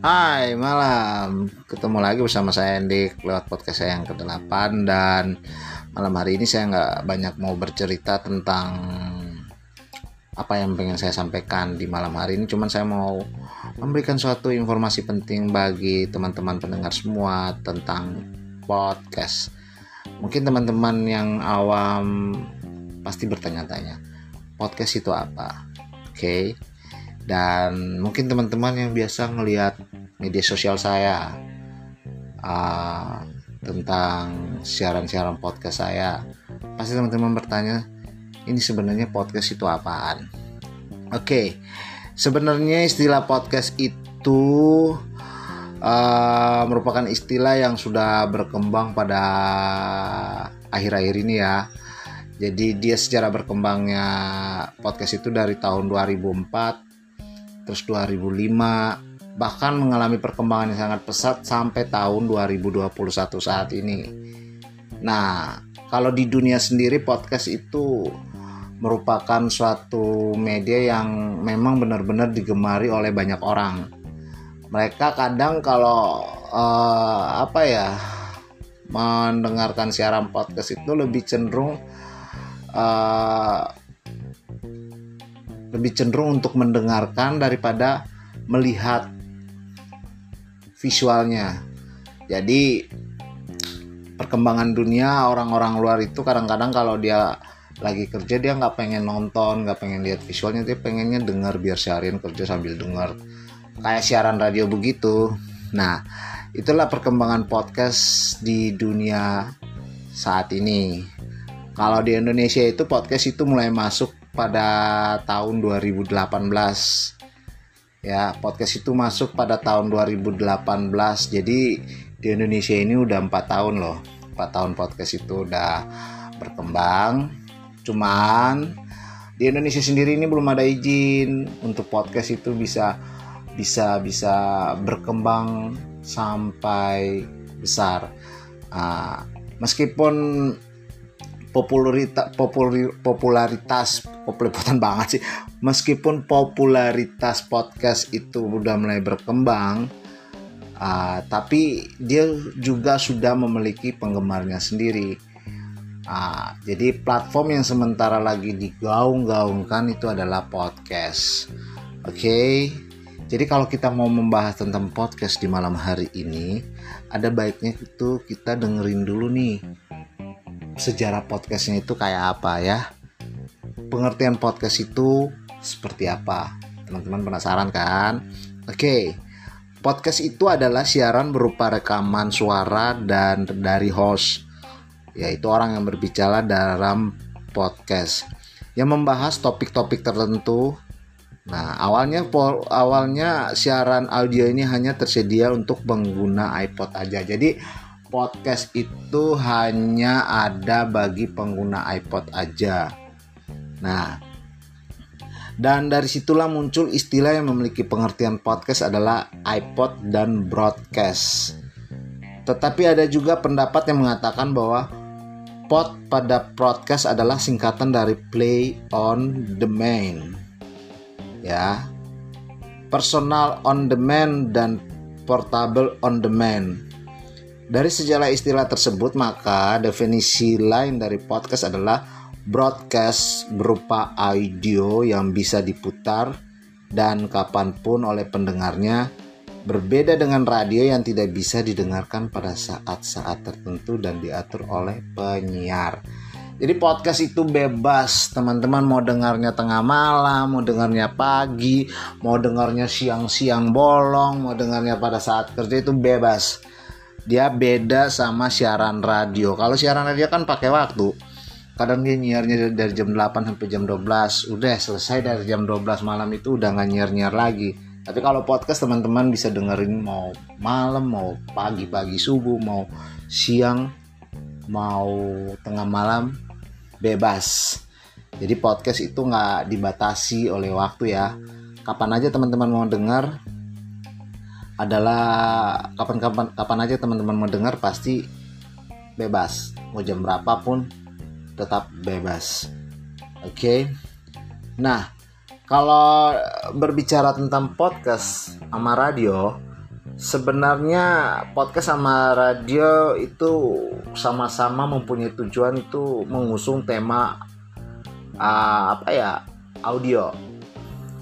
Hai, malam. Ketemu lagi bersama saya Endik lewat podcast saya yang ke-8. Dan malam hari ini saya nggak banyak mau bercerita tentang apa yang pengen saya sampaikan di malam hari ini. Cuman saya mau memberikan suatu informasi penting bagi teman-teman pendengar semua tentang podcast. Mungkin teman-teman yang awam pasti bertanya-tanya, podcast itu apa? Oke. Dan mungkin teman-teman yang biasa ngelihat media sosial saya tentang siaran-siaran podcast saya, pasti teman-teman bertanya, ini sebenarnya podcast itu apaan? Oke, sebenarnya istilah podcast itu merupakan istilah yang sudah berkembang pada akhir-akhir ini ya. Jadi dia secara berkembangnya podcast itu dari tahun 2004 terus 2005, bahkan mengalami perkembangan yang sangat pesat sampai tahun 2021 saat ini. Nah, kalau di dunia sendiri podcast itu merupakan suatu media yang memang benar-benar digemari oleh banyak orang. Mereka kadang kalau mendengarkan siaran podcast itu lebih cenderung untuk mendengarkan daripada melihat visualnya. Jadi perkembangan dunia, orang-orang luar itu kadang-kadang kalau dia lagi kerja dia nggak pengen nonton, nggak pengen lihat visualnya, dia pengennya dengar biar seharian kerja sambil dengar kayak siaran radio begitu. Nah, itulah perkembangan podcast di dunia saat ini. Kalau di Indonesia itu podcast itu mulai masuk pada tahun 2018 ya, podcast itu masuk pada tahun 2018. Jadi di Indonesia ini udah 4 tahun podcast itu udah berkembang. Cuman di Indonesia sendiri ini belum ada izin untuk podcast itu bisa berkembang sampai besar. Meskipun popularitas podcast itu udah mulai berkembang, tapi dia juga sudah memiliki penggemarnya sendiri. Jadi platform yang sementara lagi digaung-gaungkan itu adalah podcast. Oke. Jadi kalau kita mau membahas tentang podcast di malam hari ini, ada baiknya itu kita dengerin dulu nih sejarah podcastnya itu kayak apa ya, pengertian podcast itu seperti apa. Teman-teman penasaran kan? Oke. Podcast itu adalah siaran berupa rekaman suara dan dari host, yaitu orang yang berbicara dalam podcast yang membahas topik-topik tertentu. Nah, awalnya siaran audio ini hanya tersedia untuk pengguna iPod aja. Jadi podcast itu hanya ada bagi pengguna iPod aja. Nah, dan dari situlah muncul istilah yang memiliki pengertian podcast adalah iPod dan broadcast. Tetapi ada juga pendapat yang mengatakan bahwa pod pada broadcast adalah singkatan dari play on demand. Ya, personal on demand dan portable on demand. Dari sejarah istilah tersebut, maka definisi lain dari podcast adalah broadcast berupa audio yang bisa diputar dan kapanpun oleh pendengarnya, berbeda dengan radio yang tidak bisa didengarkan pada saat-saat tertentu dan diatur oleh penyiar. Jadi podcast itu bebas, teman-teman mau dengarnya tengah malam, mau dengarnya pagi, mau dengarnya siang-siang bolong, mau dengarnya pada saat kerja, itu bebas. Dia beda sama siaran radio. Kalau siaran radio kan pakai waktu. Kadang dia nyiarnya dari jam 8 sampai jam 12. Udah selesai dari jam 12 malam itu udah gak nyiar-nyiar lagi. Tapi kalau podcast teman-teman bisa dengerin mau malam, mau pagi-pagi subuh, mau siang, mau tengah malam, bebas. Jadi podcast itu gak dibatasi oleh waktu ya. Kapan aja teman-teman mau dengar adalah kapan aja teman-teman mau dengar, pasti bebas, mau jam berapa pun tetap bebas. Oke. Nah, kalau berbicara tentang podcast sama radio, Sebenarnya podcast sama radio itu sama-sama mempunyai tujuan itu mengusung tema audio.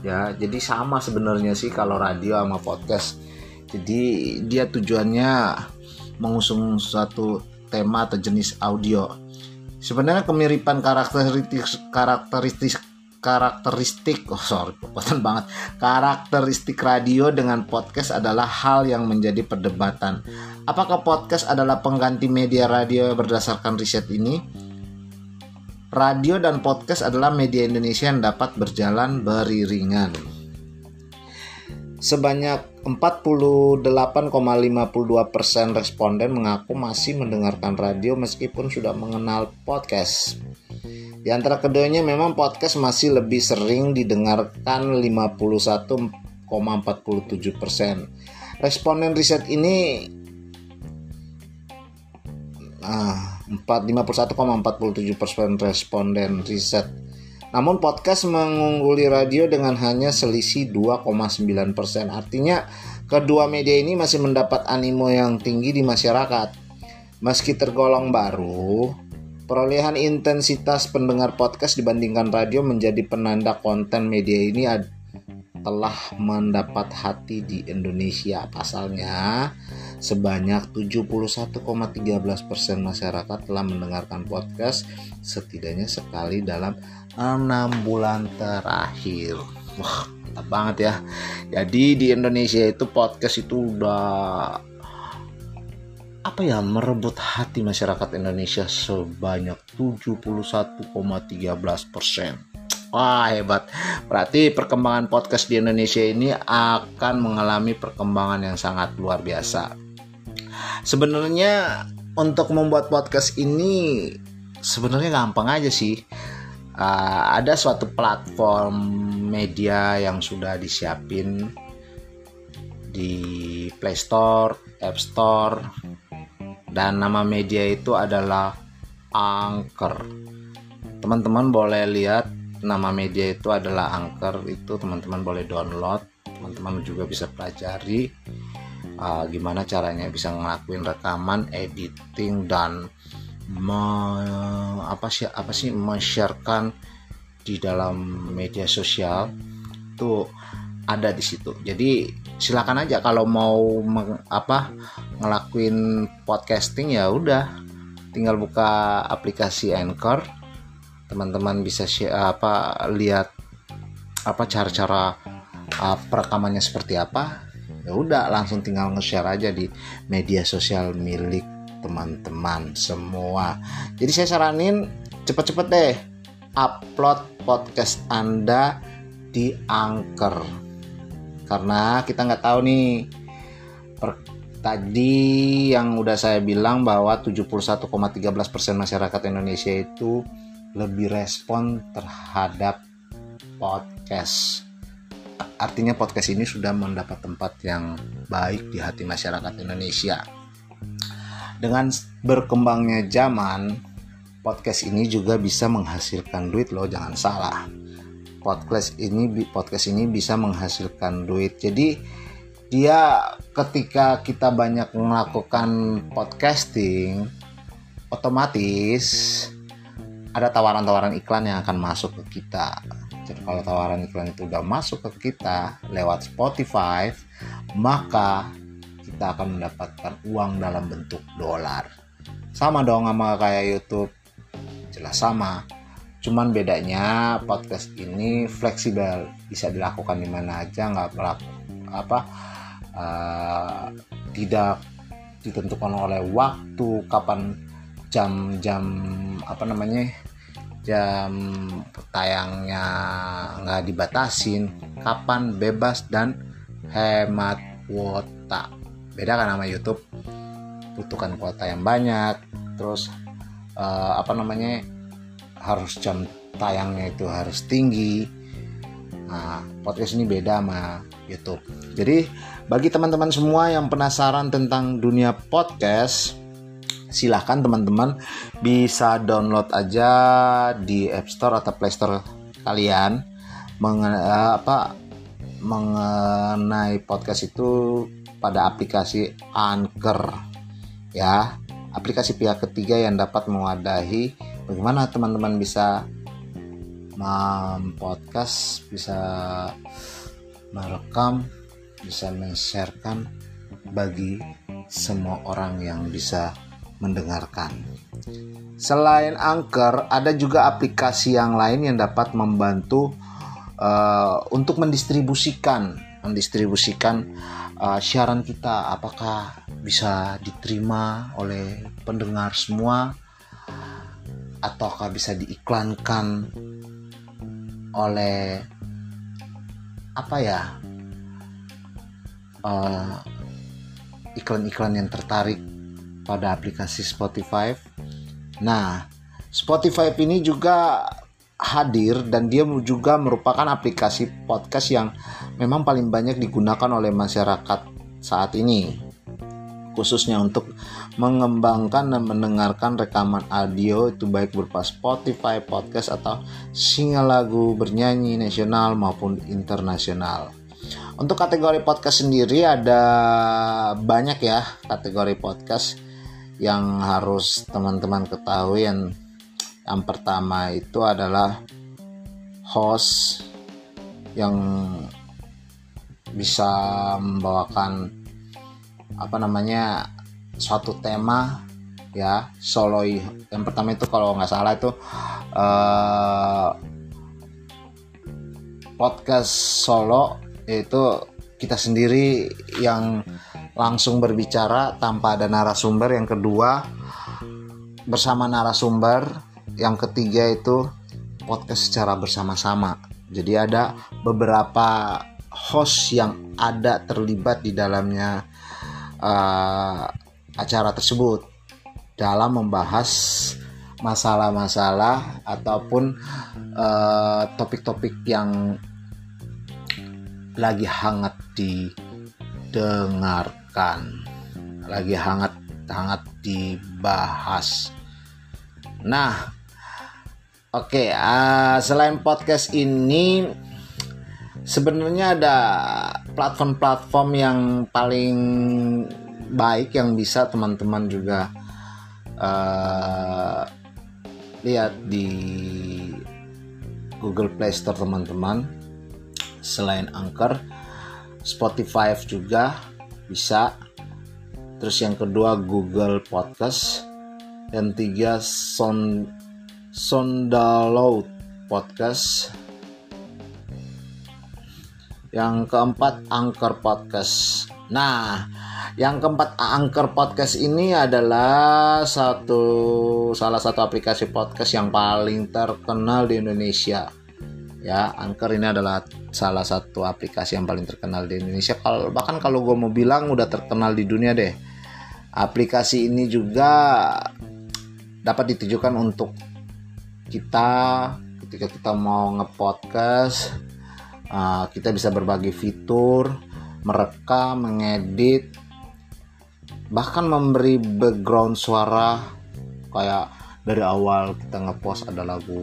Ya, jadi sama sebenarnya sih kalau radio sama podcast. Jadi dia tujuannya mengusung suatu tema atau jenis audio. Sebenarnya kemiripan karakteristik radio dengan podcast adalah hal yang menjadi perdebatan. Apakah podcast adalah pengganti media radio berdasarkan riset ini? Radio dan podcast adalah media Indonesia yang dapat berjalan beriringan. Sebanyak 48,52% responden mengaku masih mendengarkan radio meskipun sudah mengenal podcast. Di antara keduanya memang podcast masih lebih sering didengarkan 51,47%. Responden riset ini 51,47% responden riset. Namun podcast mengungguli radio dengan hanya selisih 2,9%. Artinya kedua media ini masih mendapat animo yang tinggi di masyarakat. Meski tergolong baru, perolehan intensitas pendengar podcast dibandingkan radio menjadi penanda konten media ini telah mendapat hati di Indonesia. Pasalnya, sebanyak 71,13% masyarakat telah mendengarkan podcast setidaknya sekali dalam 6 bulan terakhir. Wah, mantap banget ya. Jadi di Indonesia itu podcast itu udah merebut hati masyarakat Indonesia sebanyak 71,13%. Wah, hebat. Berarti perkembangan podcast di Indonesia ini akan mengalami perkembangan yang sangat luar biasa. Sebenarnya untuk membuat podcast ini sebenarnya gampang aja sih. Ada suatu platform media yang sudah disiapin di Play Store, App Store, dan nama media itu adalah Anchor. Teman-teman boleh lihat nama media itu adalah Anchor, itu teman-teman boleh download. Teman-teman juga bisa pelajari gimana caranya bisa ngelakuin rekaman, editing, dan men-sharekan di dalam media sosial itu ada di situ. Jadi silakan aja kalau mau ngelakuin podcasting, ya udah tinggal buka aplikasi Anchor. Teman-teman bisa lihat cara-cara perekamannya seperti apa. Ya udah langsung tinggal nge-share aja di media sosial milik teman-teman semua. Jadi saya saranin cepet-cepet deh upload podcast Anda di Anchor. Karena kita nggak tahu nih, tadi yang udah saya bilang bahwa 71,13% masyarakat Indonesia itu lebih respon terhadap podcast. Artinya podcast ini sudah mendapat tempat yang baik di hati masyarakat Indonesia. Dengan berkembangnya zaman, podcast ini juga bisa menghasilkan duit loh, jangan salah. Podcast ini bisa menghasilkan duit. Jadi dia ketika kita banyak melakukan podcasting, otomatis ada tawaran-tawaran iklan yang akan masuk ke kita. Jadi kalau tawaran iklan itu udah masuk ke kita lewat Spotify, maka kita akan mendapatkan uang dalam bentuk dolar. Sama dong sama kayak YouTube, jelas sama. Cuman bedanya podcast ini fleksibel, bisa dilakukan di mana aja, nggak tidak ditentukan oleh waktu, kapan jam tayangnya nggak dibatasin, kapan bebas dan hemat kuota. Beda kan sama YouTube, butuhkan kuota yang banyak, terus harus jam tayangnya itu harus tinggi. Nah, podcast ini beda sama YouTube. Jadi bagi teman-teman semua yang penasaran tentang dunia podcast, silahkan teman-teman bisa download aja di App Store atau Play Store kalian. Mengenai podcast itu pada aplikasi Anchor, ya, aplikasi pihak ketiga yang dapat mewadahi bagaimana teman-teman bisa mempodcast, bisa merekam, bisa men-sharekan bagi semua orang yang bisa mendengarkan. Selain Anchor, ada juga aplikasi yang lain yang dapat membantu untuk mendistribusikan siaran kita. Apakah bisa diterima oleh pendengar semua, ataukah bisa diiklankan oleh iklan-iklan yang tertarik pada aplikasi Spotify. Nah, Spotify ini juga hadir dan dia juga merupakan aplikasi podcast yang memang paling banyak digunakan oleh masyarakat saat ini, khususnya untuk mengembangkan dan mendengarkan rekaman audio, itu baik berupa Spotify podcast atau single lagu, bernyanyi nasional maupun internasional. Untuk kategori podcast sendiri ada banyak ya kategori podcast yang harus teman-teman ketahui. Yang pertama itu adalah host yang bisa membawakan suatu tema, ya, soloi. Yang pertama itu kalau nggak salah itu podcast solo, yaitu kita sendiri yang langsung berbicara tanpa ada narasumber. Yang kedua bersama narasumber. Yang ketiga itu podcast secara bersama-sama. Jadi ada beberapa host yang ada terlibat di dalamnya acara tersebut dalam membahas masalah-masalah ataupun topik-topik yang lagi hangat didengarkan, lagi hangat dibahas. Nah, oke, selain podcast ini sebenarnya ada platform-platform yang paling baik yang bisa teman-teman juga lihat di Google Play Store teman-teman. Selain Anchor, Spotify juga bisa. Terus yang kedua Google Podcasts. Yang tiga Sondalau Podcast. Yang keempat Anchor Podcast. Nah, yang keempat Anchor Podcast ini adalah salah satu aplikasi podcast yang paling terkenal di Indonesia. Ya, Anchor ini adalah salah satu aplikasi yang paling terkenal di Indonesia. Bahkan kalau gue mau bilang udah terkenal di dunia deh. Aplikasi ini juga dapat ditujukan untuk kita ketika kita mau nge-podcast, kita bisa berbagi fitur, merekam, mengedit, bahkan memberi background suara, kayak dari awal kita nge-post ada lagu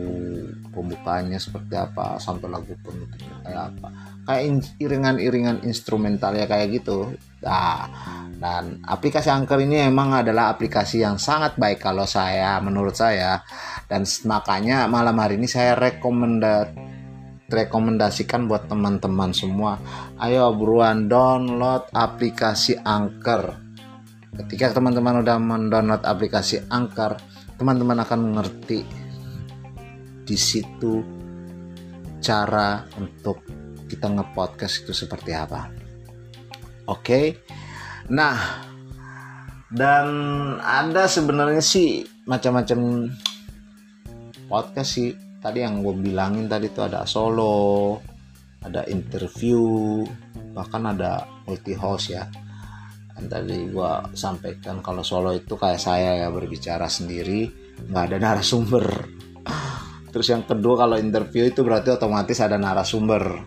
pembukaannya seperti apa sampai lagu penutupnya kayak apa, kayak iringan-iringan instrumentalnya kayak gitu. Nah, dan aplikasi Anchor ini emang adalah aplikasi yang sangat baik menurut saya, dan makanya malam hari ini saya rekomendasikan buat teman-teman semua, ayo buruan download aplikasi Anchor. Ketika teman-teman udah mendownload aplikasi Anchor, teman-teman akan mengerti di situ cara untuk kita nge-podcast itu seperti apa. Oke. Nah, dan ada sebenarnya sih macam-macam podcast sih. Tadi yang gue bilangin tadi itu ada solo, ada interview, bahkan ada multi host ya. Dan tadi gue sampaikan kalau solo itu kayak saya ya, berbicara sendiri, nggak ada narasumber. Terus yang kedua kalau interview itu berarti otomatis ada narasumber.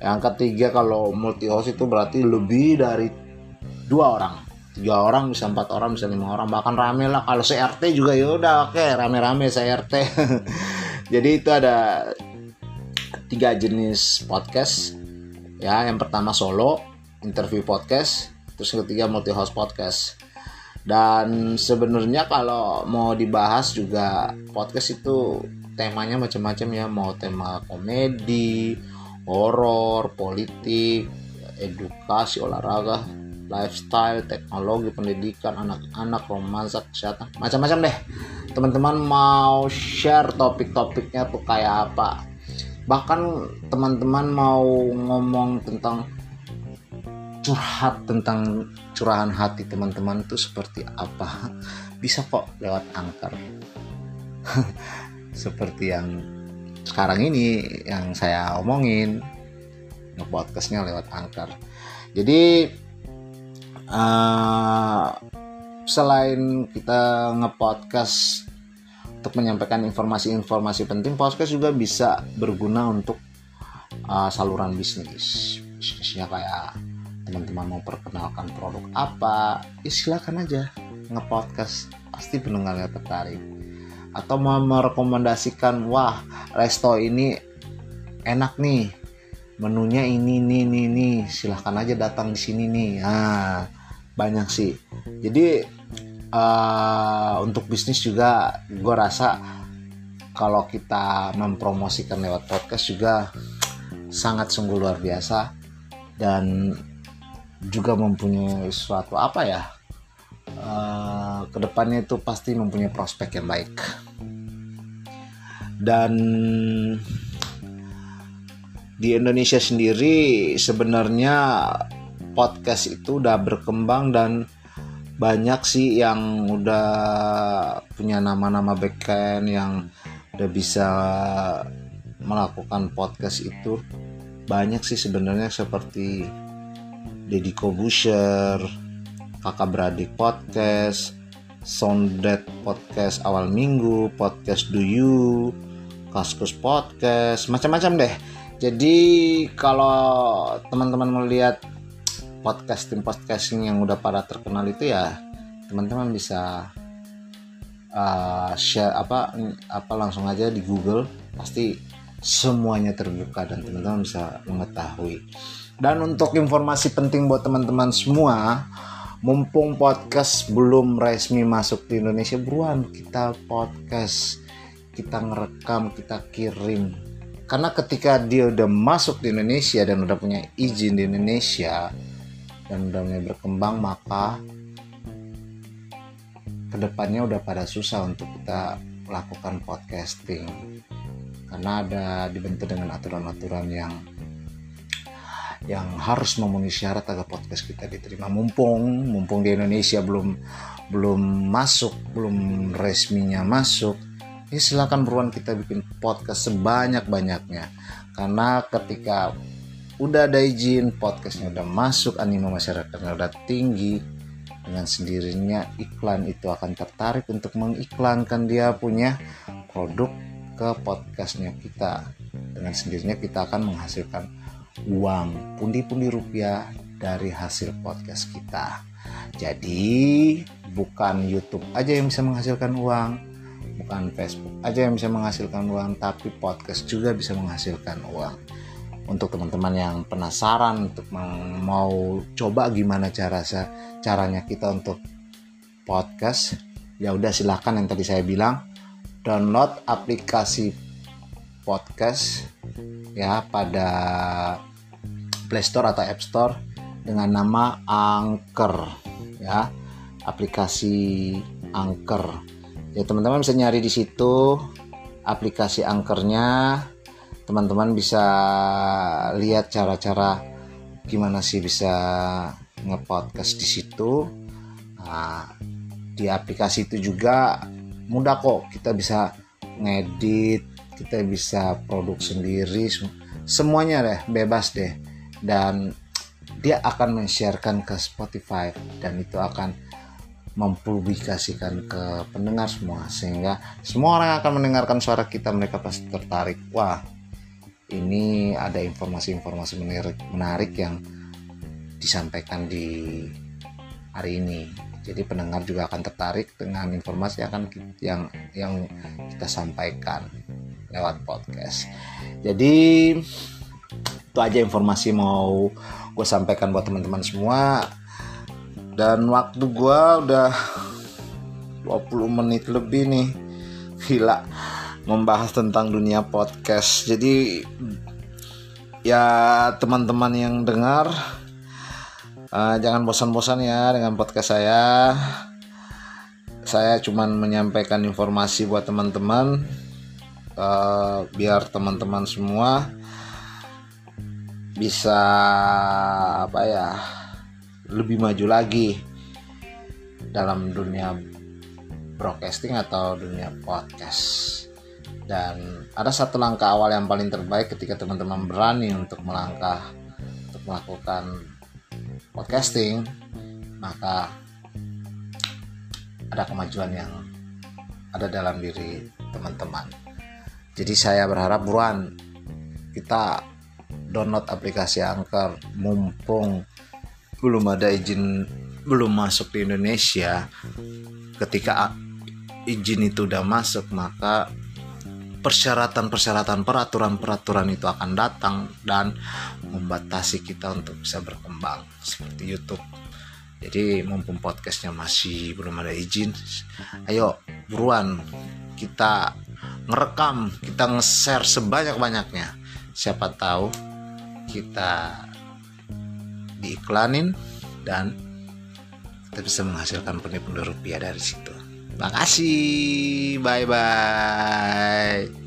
Yang ketiga kalau multi host itu berarti lebih dari 2 orang, 3 orang, bisa 4 orang, bisa 5 orang, bahkan rame lah. Kalau CRT juga ya udah oke, rame-rame CRT. Jadi itu ada 3 jenis podcast ya. Yang pertama solo interview podcast, terus yang ketiga multi host podcast. Dan sebenarnya kalau mau dibahas juga podcast itu temanya macam-macam ya, mau tema komedi, horor, politik, edukasi, olahraga, lifestyle, teknologi, pendidikan, anak-anak, romansa, kesehatan, macam-macam deh. Teman-teman mau share topik-topiknya tuh kayak apa? Bahkan teman-teman mau ngomong tentang curhat, tentang curahan hati teman-teman itu seperti apa, bisa kok lewat Anchor. Seperti yang sekarang ini yang saya omongin, nge-podcastnya lewat Anchor. Jadi selain kita nge-podcast untuk menyampaikan informasi-informasi penting, podcast juga bisa berguna untuk saluran bisnis. Bisnisnya kayak teman-teman mau perkenalkan produk apa, ya silakan aja nge-podcast, pasti pendengarnya tertarik. Atau mau merekomendasikan, wah resto ini enak nih, menunya ini, silakan aja datang di sini nih. Nah, banyak sih. Jadi untuk bisnis juga gue rasa kalau kita mempromosikan lewat podcast juga sangat sungguh luar biasa, dan juga mempunyai suatu apa ya, kedepannya itu pasti mempunyai prospek yang baik. Dan di Indonesia sendiri sebenarnya podcast itu udah berkembang, dan banyak sih yang udah punya nama-nama beken yang udah bisa melakukan podcast itu. Banyak sih sebenarnya, seperti Dedico Busher, Kakak Beradik Podcast, Sounded Podcast, Awal Minggu Podcast, Do You Kaskus Podcast, macam-macam deh. Jadi kalau teman-teman melihat podcast, tim podcasting yang udah pada terkenal itu ya, teman-teman bisa share apa langsung aja di Google, pasti semuanya terbuka dan teman-teman bisa mengetahui. Dan untuk informasi penting buat teman-teman semua, mumpung podcast belum resmi masuk di Indonesia, buruan kita podcast, kita ngerekam, kita kirim. Karena ketika dia udah masuk di Indonesia dan udah punya izin di Indonesia dan udah mulai berkembang, maka kedepannya udah pada susah untuk kita lakukan podcasting, karena ada dibentuk dengan aturan-aturan yang harus memenuhi syarat agar podcast kita diterima. Mumpung di Indonesia belum resminya masuk, ya silakan buruan kita bikin podcast sebanyak-banyaknya. Karena ketika udah ada izin, podcastnya udah masuk, animo masyarakatnya udah tinggi, dengan sendirinya iklan itu akan tertarik untuk mengiklankan dia punya produk ke podcastnya kita. Dengan sendirinya kita akan menghasilkan uang, pundi-pundi rupiah dari hasil podcast kita. Jadi bukan YouTube aja yang bisa menghasilkan uang, bukan Facebook aja yang bisa menghasilkan uang, tapi podcast juga bisa menghasilkan uang. Untuk teman-teman yang penasaran untuk mau coba gimana caranya kita untuk podcast, ya udah silakan yang tadi saya bilang, download aplikasi podcast ya pada Play Store atau App Store dengan nama Anchor ya, aplikasi Anchor. Ya teman-teman bisa nyari di situ aplikasi Anchor-nya. Teman-teman bisa lihat cara-cara gimana sih bisa nge-podcast di situ. Nah, di aplikasi itu juga mudah kok, kita bisa ngedit, kita bisa produk sendiri, semuanya deh, bebas deh. Dan dia akan men-sharekan ke Spotify, dan itu akan mempublikasikan ke pendengar semua, sehingga semua orang akan mendengarkan suara kita, mereka pasti tertarik. Wah, ini ada informasi-informasi menarik yang disampaikan di hari ini. Jadi pendengar juga akan tertarik dengan informasi yang kita sampaikan lewat podcast. Jadi itu aja informasi mau gue sampaikan buat teman-teman semua. Dan waktu gua udah 20 menit lebih nih, gila, membahas tentang dunia podcast. Jadi ya teman-teman yang dengar, jangan bosan-bosan ya dengan podcast saya. Saya cuman menyampaikan informasi buat teman-teman, biar teman-teman semua bisa apa ya, lebih maju lagi dalam dunia broadcasting atau dunia podcast. Dan ada satu langkah awal yang paling terbaik ketika teman-teman berani untuk melangkah untuk melakukan podcasting, maka ada kemajuan yang ada dalam diri teman-teman. Jadi saya berharap buruan kita download aplikasi Anchor, mumpung belum ada izin, belum masuk di Indonesia. Ketika izin itu udah masuk, maka persyaratan-persyaratan, peraturan-peraturan itu akan datang dan membatasi kita untuk bisa berkembang seperti YouTube. Jadi mumpung podcastnya masih belum ada izin, ayo buruan kita ngerekam, kita nge-share sebanyak-banyaknya. Siapa tahu kita diiklanin dan kita bisa menghasilkan puluhan rupiah dari situ. Makasih, bye-bye.